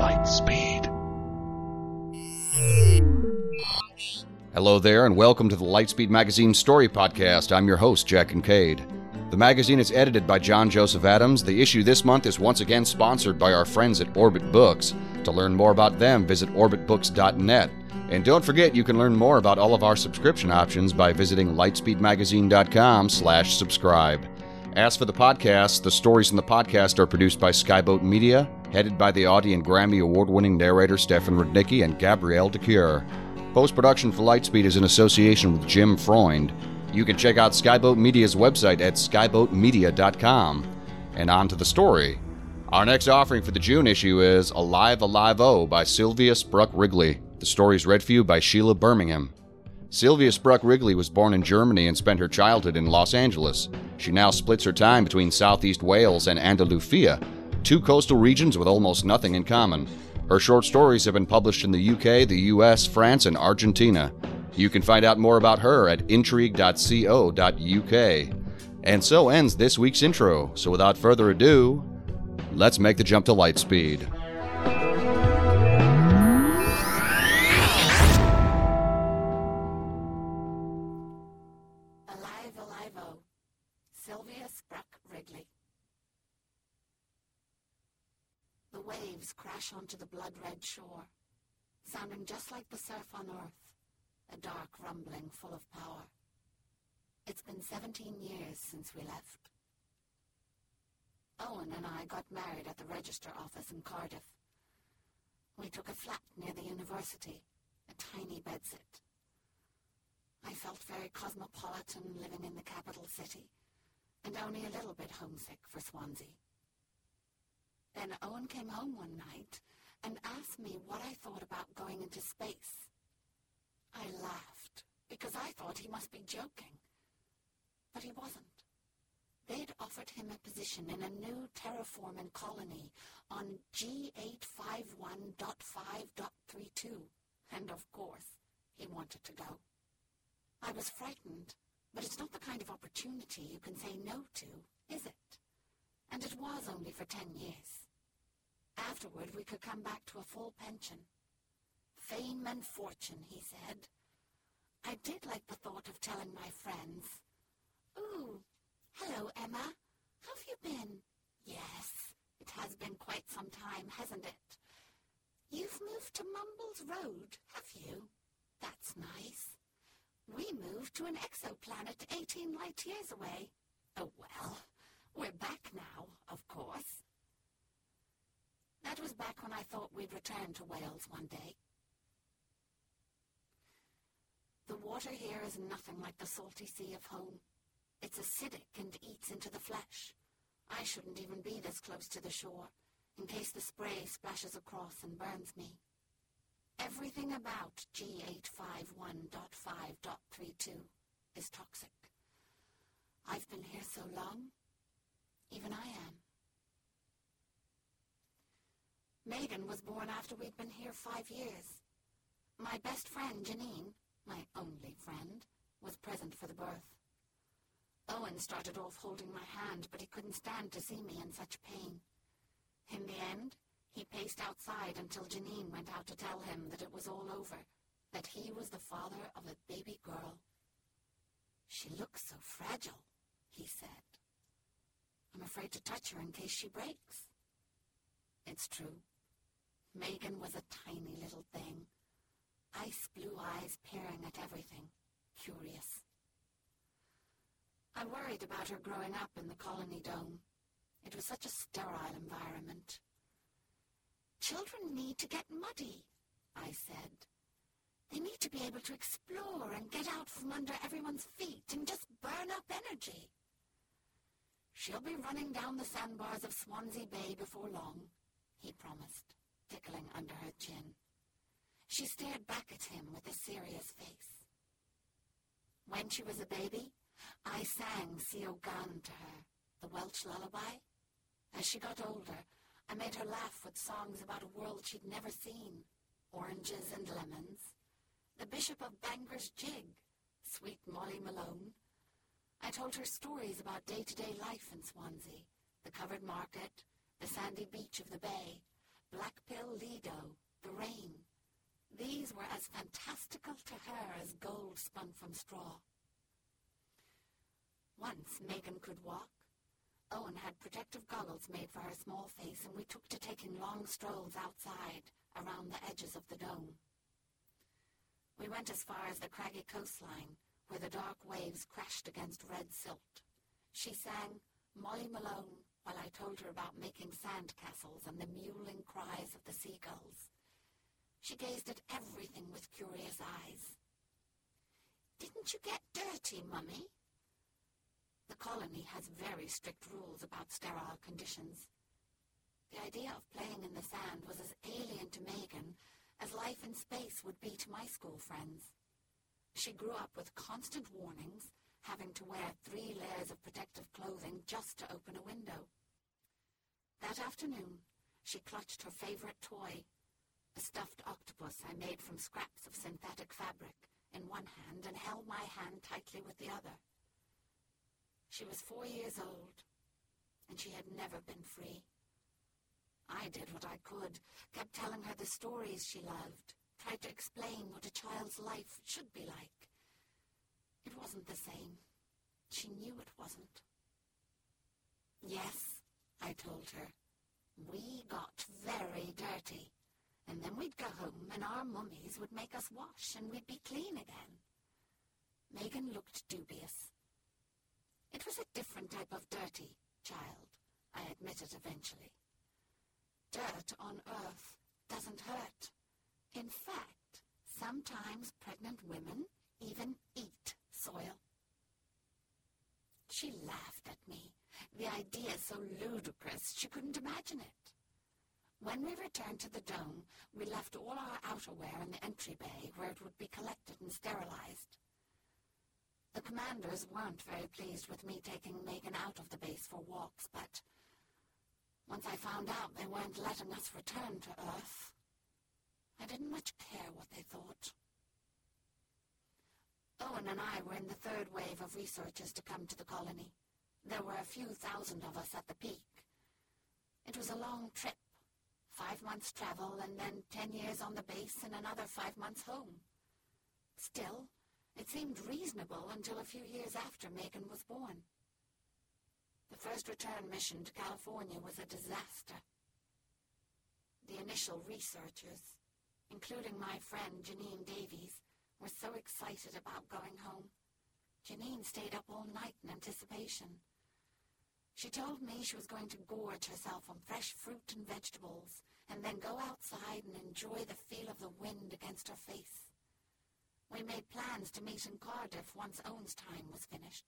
Lightspeed. Hello there, and welcome to the Lightspeed Magazine Story Podcast. I'm your host, Jack Kincaid. The magazine is edited by John Joseph Adams. The issue this month is once again sponsored by our friends at Orbit Books. To learn more about them, visit orbitbooks.net. And don't forget, you can learn more about all of our subscription options by visiting lightspeedmagazine.com/subscribe. As for the podcast, the stories in the podcast are produced by Skyboat Media, headed by the Audie and Grammy Award-winning narrator Stefan Rudnicki and Gabrielle DeCure. Post-production for Lightspeed is in association with Jim Freund. You can check out Skyboat Media's website at skyboatmedia.com. And on to the story. Our next offering for the June issue is Alive, Alive Oh by Sylvia Spruck Wrigley. The story is read for you by Sile Bermingham. Sylvia Spruck Wrigley was born in Germany and spent her childhood in Los Angeles. She now splits her time between Southeast Wales and Andalusia, two coastal regions with almost nothing in common. Her short stories have been published in the UK, the US, France, and Argentina. You can find out more about her at intrigue.co.uk. And so ends this week's intro. So without further ado, let's make the jump to Lightspeed. Alive, Alive Oh, Sylvia Spruck Wrigley. The waves crash onto the blood-red shore, sounding just like the surf on Earth. A dark rumbling full of power. It's been 17 years since we left. Owen and I got married at the register office in Cardiff. We took a flat near the university, a tiny bedsit. I felt very cosmopolitan living in the capital city, and only a little bit homesick for Swansea. Then Owen came home one night and asked me what I thought about going into space. I laughed, because I thought he must be joking. But he wasn't. They'd offered him a position in a new terraforming colony on G851.5.32, and of course, he wanted to go. I was frightened, but it's not the kind of opportunity you can say no to, is it? And it was only for 10 years. Afterward, we could come back to a full pension. Fame and fortune, he said. I did like the thought of telling my friends. Ooh, hello, Emma. How've you been? Yes, it has been quite some time, hasn't it? You've moved to Mumbles Road, have you? That's nice. We moved to an exoplanet 18 light years away. Oh, well, we're back now, of course. That was back when I thought we'd return to Wales one day. The water here is nothing like the salty sea of home. It's acidic and eats into the flesh. I shouldn't even be this close to the shore, in case the spray splashes across and burns me. Everything about G851.5.32 is toxic. I've been here so long, even I am. Megan was born after we'd been here 5 years. My best friend, Janine, my only friend, was present for the birth. Owen started off holding my hand, but he couldn't stand to see me in such pain. In the end, he paced outside until Janine went out to tell him that it was all over, that he was the father of a baby girl. She looks so fragile, he said. I'm afraid to touch her in case she breaks. It's true. Megan was a tiny little thing, ice blue eyes peering at everything, curious. I worried about her growing up in the colony dome. It was such a sterile environment. Children need to get muddy, I said. They need to be able to explore and get out from under everyone's feet and just burn up energy. She'll be running down the sandbars of Swansea Bay before long, he promised, tickling under her chin. She stared back at him with a serious face. When she was a baby, I sang Sio Gan to her, the Welsh lullaby. As she got older, I made her laugh with songs about a world she'd never seen, Oranges and Lemons, the Bishop of Bangor's Jig, Sweet Molly Malone. I told her stories about day-to-day life in Swansea, the covered market, the sandy beach of the bay, Blackpill Lido, the rain. These were as fantastical to her as gold spun from straw. Once Megan could walk. Owen had protective goggles made for her small face, and we took to taking long strolls outside, around the edges of the dome. We went as far as the craggy coastline, where the dark waves crashed against red silt. She sang Molly Malone while I told her about making sand castles and the mewling cries of the seagulls. She gazed at everything with curious eyes. Didn't you get dirty, Mummy? The colony has very strict rules about sterile conditions. The idea of playing in the sand was as alien to Megan as life in space would be to my school friends. She grew up with constant warnings, having to wear 3 layers of protective clothing just to open a window. That afternoon, she clutched her favorite toy, a stuffed octopus I made from scraps of synthetic fabric, in one hand and held my hand tightly with the other. She was 4 years old, and she had never been free. I did what I could, kept telling her the stories she loved, tried to explain what a child's life should be like. It wasn't the same. She knew it wasn't. Yes, I told her, we got very dirty, and then we'd go home and our mummies would make us wash and we'd be clean again. Megan looked dubious. It was a different type of dirty, child, I admitted eventually. Dirt on Earth doesn't hurt. In fact, sometimes pregnant women even eat soil. She laughed at me, the idea so ludicrous she couldn't imagine it. When we returned to the dome, we left all our outerwear in the entry bay where it would be collected and sterilized. The commanders weren't very pleased with me taking Megan out of the base for walks, but once I found out they weren't letting us return to Earth, I didn't much care what they thought. Owen and I were in the 3rd wave of researchers to come to the colony. There were a few thousand of us at the peak. It was a long trip, 5 months travel and then 10 years on the base and another 5 months home. Still, it seemed reasonable until a few years after Megan was born. The first return mission to California was a disaster. The initial researchers, including my friend Janine Davies, were so excited about going home. Janine stayed up all night in anticipation. She told me she was going to gorge herself on fresh fruit and vegetables and then go outside and enjoy the feel of the wind against her face. We made plans to meet in Cardiff once Owen's time was finished.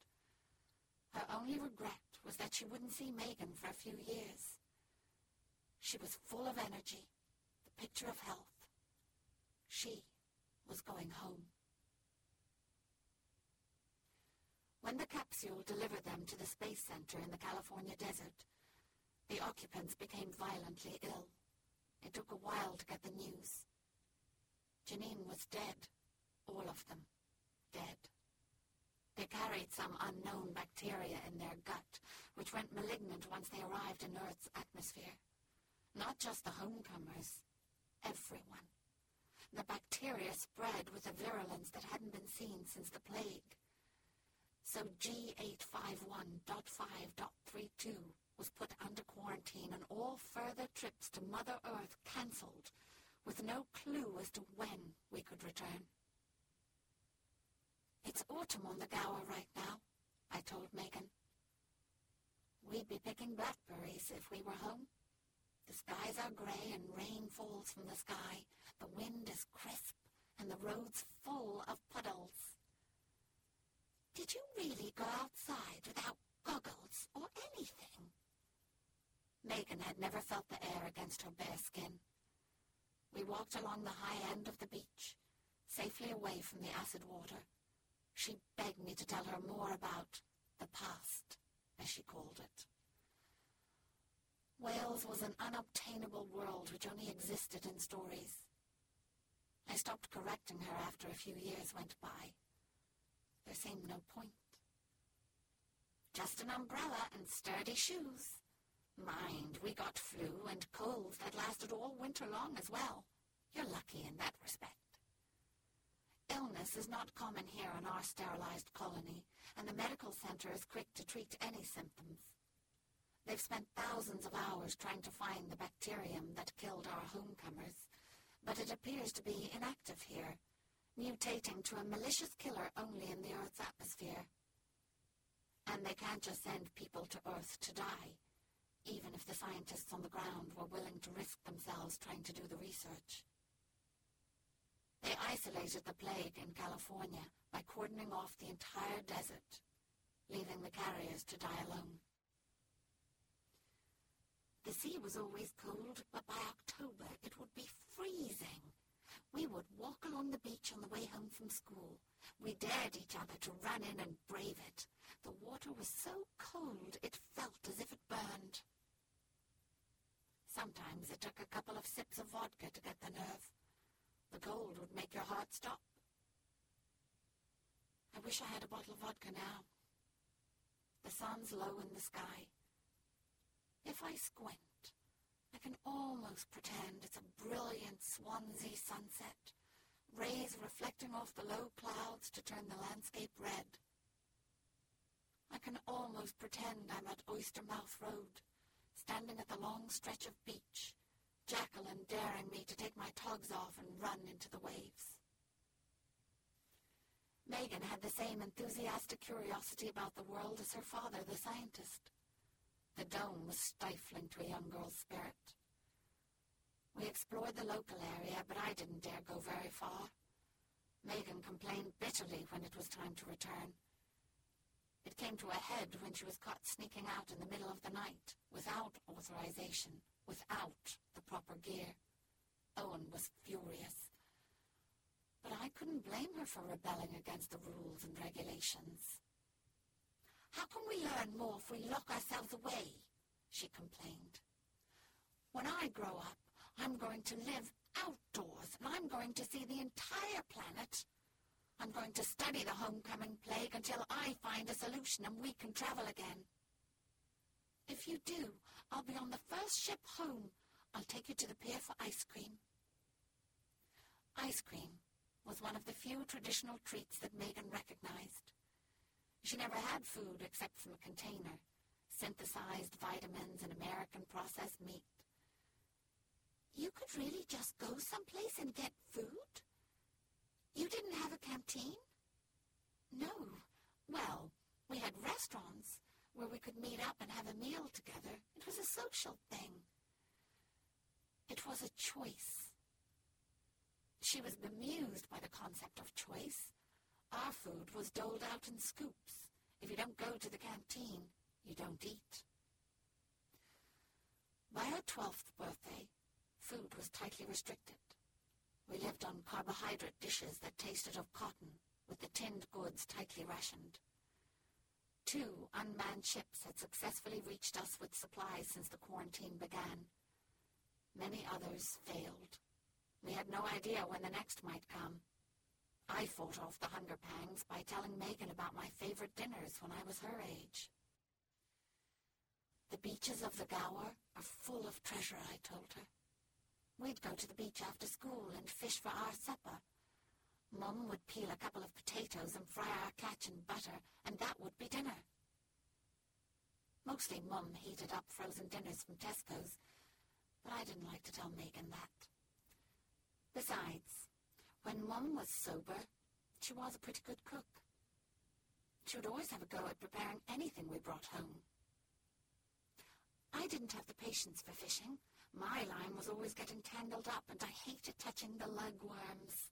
Her only regret was that she wouldn't see Megan for a few years. She was full of energy, the picture of health. She was going home. When the capsule delivered them to the space center in the California desert, the occupants became violently ill. It took a while to get the news. Janine was dead. All of them. Dead. They carried some unknown bacteria in their gut, which went malignant once they arrived in Earth's atmosphere. Not just the homecomers. Everyone. The bacteria spread with a virulence that hadn't been seen since the plague. So G851.5.32 was put under quarantine and all further trips to Mother Earth cancelled, with no clue as to when we could return. It's autumn on the Gower right now, I told Megan. We'd be picking blackberries if we were home. The skies are grey and rain falls from the sky. The wind is crisp and the roads full of puddles. Did you really go outside without goggles or anything? Megan had never felt the air against her bare skin. We walked along the high end of the beach, safely away from the acid water. She begged me to tell her more about the past, as she called it. Wales was an unobtainable world which only existed in stories. I stopped correcting her after a few years went by. There seemed no point. Just an umbrella and sturdy shoes. Mind, we got flu and colds that lasted all winter long as well. You're lucky in that respect. Illness is not common here in our sterilized colony, and the medical center is quick to treat any symptoms. They've spent thousands of hours trying to find the bacterium that killed our homecomers, but it appears to be inactive here, mutating to a malicious killer only in the Earth's atmosphere. And they can't just send people to Earth to die, even if the scientists on the ground were willing to risk themselves trying to do the research. They isolated the plague in California by cordoning off the entire desert, leaving the carriers to die alone. The sea was always cold, but by October it would be freezing. We would walk along the beach on the way home from school. We dared each other to run in and brave it. The water was so cold it felt as if it burned. Sometimes it took a couple of sips of vodka to get the nerve. The cold would make your heart stop. I wish I had a bottle of vodka now. The sun's low in the sky. If I squint, I can almost pretend it's a brilliant Swansea sunset, rays reflecting off the low clouds to turn the landscape red. I can almost pretend I'm at Oystermouth Road, standing at the long stretch of beach, Jacqueline daring me to take my togs off and run into the waves. Megan had the same enthusiastic curiosity about the world as her father, the scientist. The dome was stifling to a young girl's spirit. We explored the local area, but I didn't dare go very far. Megan complained bitterly when it was time to return. It came to a head when she was caught sneaking out in the middle of the night, without authorization, without the proper gear. Owen was furious. But I couldn't blame her for rebelling against the rules and regulations. How can we learn more if we lock ourselves away? She complained. When I grow up, I'm going to live outdoors, and I'm going to see the entire planet. I'm going to study the homecoming plague until I find a solution and we can travel again. If you do, I'll be on the first ship home. I'll take you to the pier for ice cream. Ice cream was one of the few traditional treats that Megan recognized. She never had food except from a container, synthesized vitamins and American processed meat. You could really just go someplace and get food? You didn't have a canteen? No. Well, we had restaurants where we could meet up and have a meal together. It was a social thing. It was a choice. She was bemused by the concept of choice. Our food was doled out in scoops. If you don't go to the canteen, you don't eat. By her 12th birthday, food was tightly restricted. We lived on carbohydrate dishes that tasted of cotton, with the tinned goods tightly rationed. 2 unmanned ships had successfully reached us with supplies since the quarantine began. Many others failed. We had no idea when the next might come. I fought off the hunger pangs by telling Megan about my favorite dinners when I was her age. The beaches of the Gower are full of treasure, I told her. We'd go to the beach after school and fish for our supper. Mum would peel a couple of potatoes and fry our catch in butter, and that would be dinner. Mostly Mum heated up frozen dinners from Tesco's, but I didn't like to tell Megan that. Besides, when Mum was sober, she was a pretty good cook. She would always have a go at preparing anything we brought home. I didn't have the patience for fishing. My line was always getting tangled up, and I hated touching the lugworms.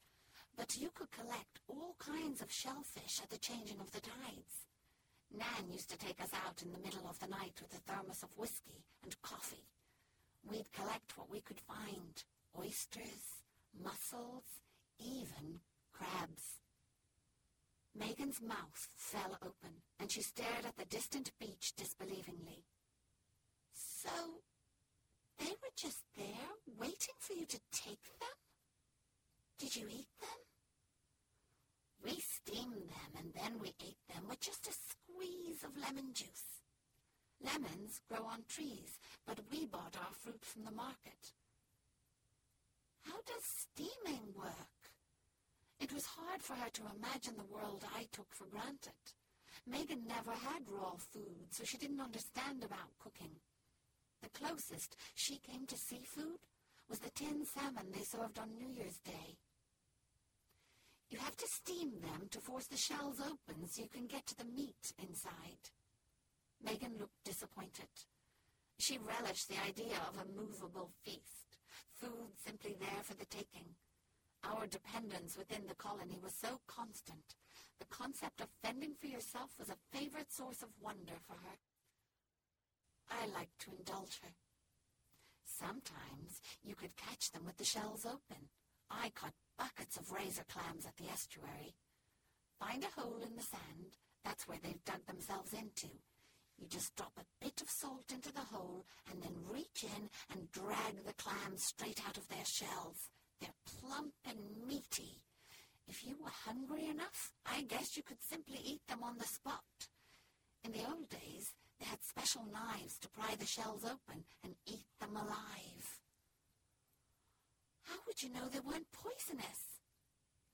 But you could collect all kinds of shellfish at the changing of the tides. Nan used to take us out in the middle of the night with a thermos of whiskey and coffee. We'd collect what we could find, oysters, mussels, even crabs. Megan's mouth fell open, and she stared at the distant beach disbelievingly. So, they were just there, waiting for you to take them? Did you eat them? We steamed them, and then we ate them with just a squeeze of lemon juice. Lemons grow on trees, but we bought our fruit from the market. How does steaming work? It was hard for her to imagine the world I took for granted. Megan never had raw food, so she didn't understand about cooking. The closest she came to seafood was the tin salmon they served on New Year's Day. You have to steam them to force the shells open so you can get to the meat inside. Megan looked disappointed. She relished the idea of a movable feast, food simply there for the taking. Our dependence within the colony was so constant, the concept of fending for yourself was a favorite source of wonder for her. I liked to indulge her. Sometimes you could catch them with the shells open. I caught buckets of razor clams at the estuary. Find a hole in the sand. That's where they've dug themselves into. You just drop a bit of salt into the hole and then reach in and drag the clams straight out of their shells. They're plump and meaty. If you were hungry enough, I guess you could simply eat them on the spot. In the old days, they had special knives to pry the shells open and eat them alive. How would you know they weren't poisonous?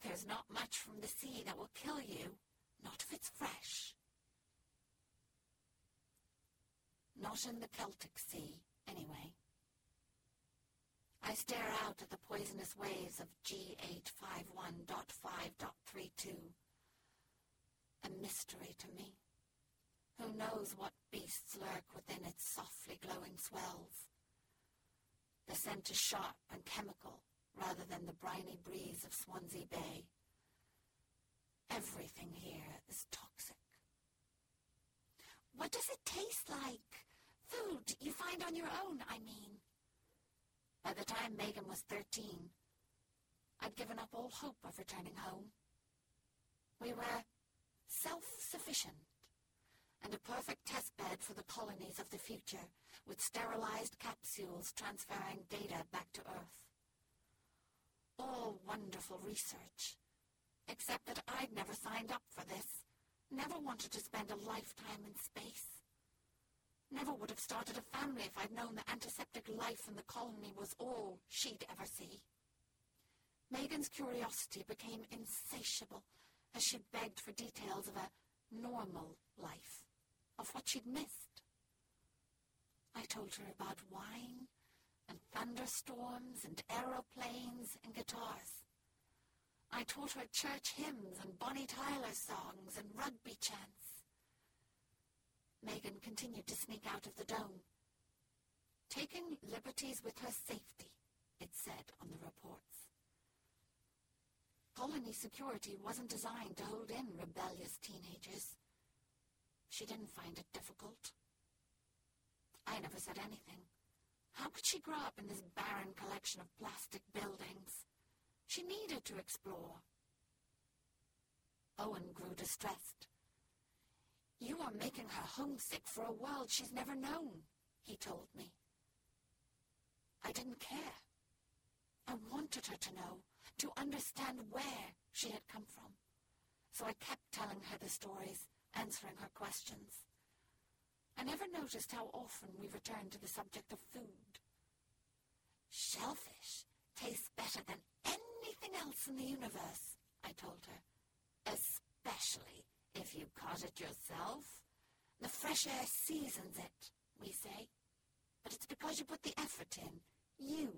There's not much from the sea that will kill you, not if it's fresh. Not in the Celtic Sea, anyway. I stare out at the poisonous waves of G851.5.32. A mystery to me. Who knows what beasts lurk within its softly glowing swells? The scent is sharp and chemical, rather than the briny breeze of Swansea Bay. Everything here is toxic. What does it taste like? Food you find on your own, I mean. By the time Megan was 13, I'd given up all hope of returning home. We were self-sufficient, and a perfect testbed for the colonies of the future, with sterilized capsules transferring data back to Earth. All wonderful research, except that I'd never signed up for this, never wanted to spend a lifetime in space. Never would have started a family if I'd known that antiseptic life in the colony was all she'd ever see. Megan's curiosity became insatiable as she begged for details of a normal life, of what she'd missed. I told her about wine and thunderstorms and aeroplanes and guitars. I taught her church hymns and Bonnie Tyler songs and rugby chants. Megan continued to sneak out of the dome. Taking liberties with her safety, it said on the reports. Colony security wasn't designed to hold in rebellious teenagers. She didn't find it difficult. I never said anything. How could she grow up in this barren collection of plastic buildings? She needed to explore. Owen grew distressed. You are making her homesick for a world she's never known, he told me. I didn't care. I wanted her to know, to understand where she had come from. So I kept telling her the stories, answering her questions. I never noticed how often we returned to the subject of food. Shellfish tastes better than anything else in the universe, I told her, especially if you caught it yourself. The fresh air seasons it, we say. But it's because you put the effort in. You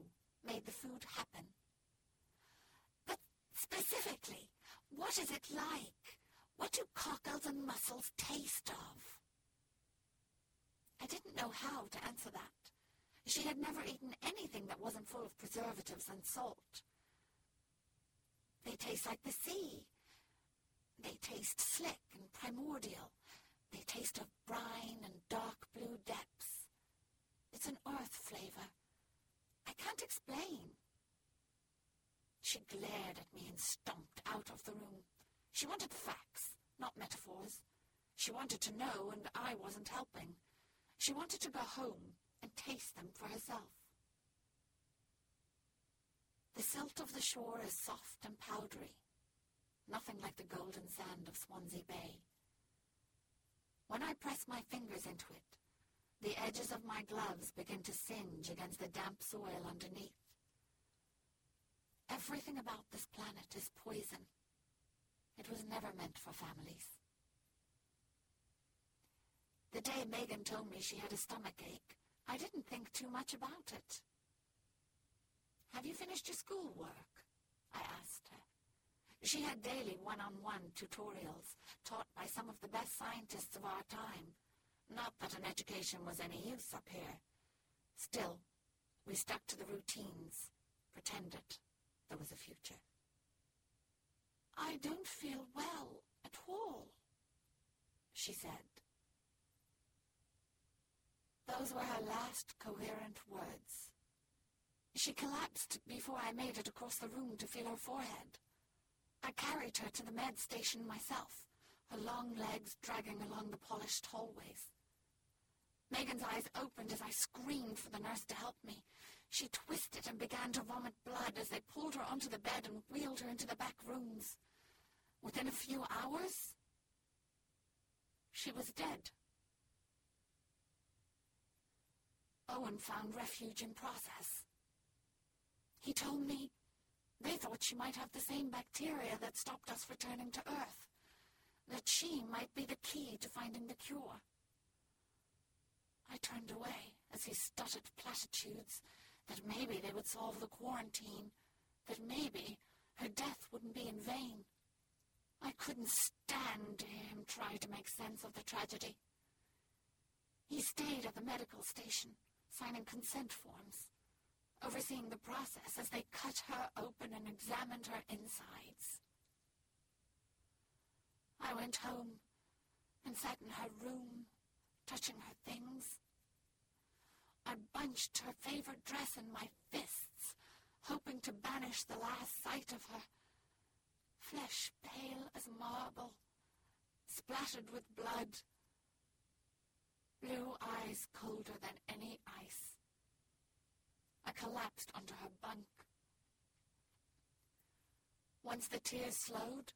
made the food happen. But specifically, what is it like? What do cockles and mussels taste of? I didn't know how to answer that. She had never eaten anything that wasn't full of preservatives and salt. They taste like the sea. They taste slick and primordial. They taste of brine and dark blue depths. It's an earth flavor. I can't explain. She glared at me and stomped out of the room. She wanted facts, not metaphors. She wanted to know, and I wasn't helping. She wanted to go home and taste them for herself. The silt of the shore is soft and powdery, nothing like the golden sand of Swansea Bay. When I press my fingers into it, the edges of my gloves begin to singe against the damp soil underneath. Everything about this planet is poison. It was never meant for families. The day Megan told me she had a stomach ache, I didn't think too much about it. Have you finished your schoolwork? I asked her. She had daily one-on-one tutorials taught by some of the best scientists of our time. Not that an education was any use up here. Still, we stuck to the routines, pretended there was a future. I don't feel well at all, she said. Those were her last coherent words. She collapsed before I made it across the room to feel her forehead. I carried her to the med station myself, her long legs dragging along the polished hallways. Megan's eyes opened as I screamed for the nurse to help me. She twisted and began to vomit blood as they pulled her onto the bed and wheeled her into the back rooms. Within a few hours, she was dead. Owen found refuge in process. He told me they thought she might have the same bacteria that stopped us returning to Earth, that she might be the key to finding the cure. I turned away as he stuttered platitudes that maybe they would solve the quarantine, that maybe her death wouldn't be in vain. I couldn't stand to hear him try to make sense of the tragedy. He stayed at the medical station, signing consent forms, overseeing the process as they cut her open and examined her insides. I went home and sat in her room, touching her things. I bunched her favorite dress in my fists, hoping to banish the last sight of her. Flesh pale as marble, splattered with blood, blue eyes colder than any ice. I collapsed onto her bunk. Once the tears slowed,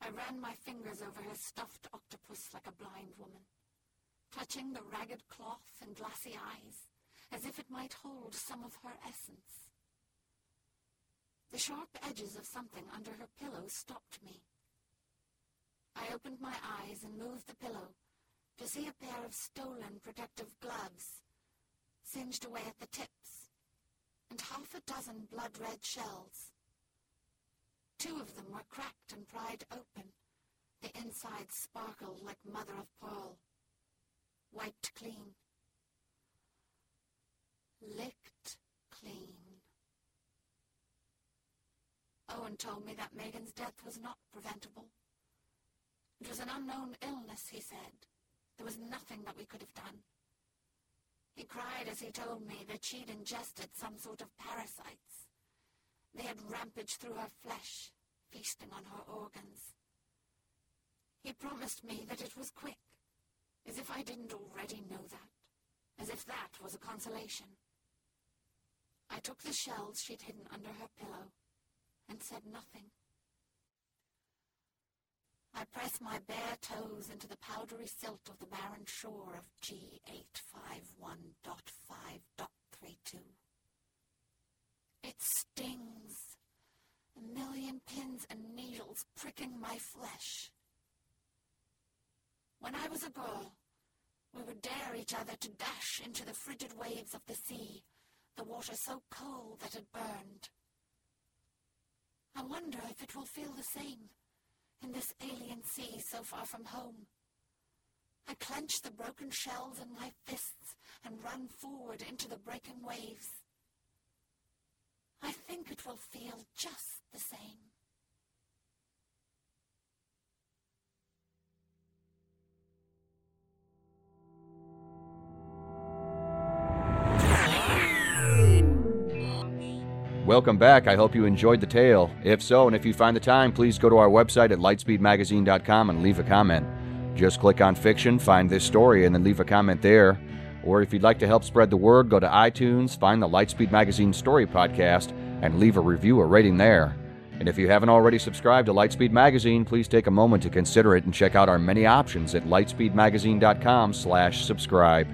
I ran my fingers over her stuffed octopus like a blind woman, touching the ragged cloth and glassy eyes, as if it might hold some of her essence. The sharp edges of something under her pillow stopped me. I opened my eyes and moved the pillow to see a pair of stolen protective gloves, singed away at the tips, and half a dozen blood-red shells. Two of them were cracked and pried open. The inside sparkled like mother of pearl, wiped clean. Licked clean. Owen told me that Megan's death was not preventable. It was an unknown illness, he said. There was nothing that we could have done. He cried as he told me that she'd ingested some sort of parasites. They had rampaged through her flesh, feasting on her organs. He promised me that it was quick, as if I didn't already know that, as if that was a consolation. I took the shells she'd hidden under her pillow and said nothing. I pressed my bare toes into the powdery silt of the barren shore of G851.5.32. It stings, a million pins and needles pricking my flesh. When I was a girl, we would dare each other to dash into the frigid waves of the sea, the water so cold that it burned. I wonder if it will feel the same in this alien sea so far from home. I clench the broken shells in my fists and run forward into the breaking waves. I think it will feel just the same. Welcome back. I hope you enjoyed the tale. If so, and if you find the time, please go to our website at lightspeedmagazine.com and leave a comment. Just click on fiction, find this story, and then leave a comment there. Or if you'd like to help spread the word, go to iTunes, find the Lightspeed Magazine Story Podcast, and leave a review or rating there. And if you haven't already subscribed to Lightspeed Magazine, please take a moment to consider it and check out our many options at lightspeedmagazine.com/subscribe.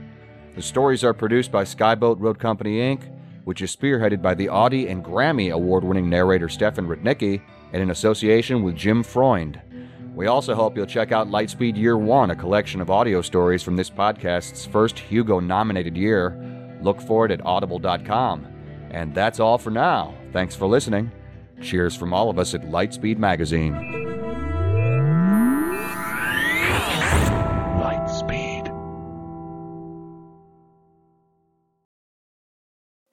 The stories are produced by Skyboat Road Company, Inc., which is spearheaded by the Audie and Grammy award-winning narrator Stefan Rudnicki and in association with Jim Freund. We also hope you'll check out Lightspeed Year 1, a collection of audio stories from this podcast's first Hugo-nominated year. Look for it at audible.com. And that's all for now. Thanks for listening. Cheers from all of us at Lightspeed Magazine.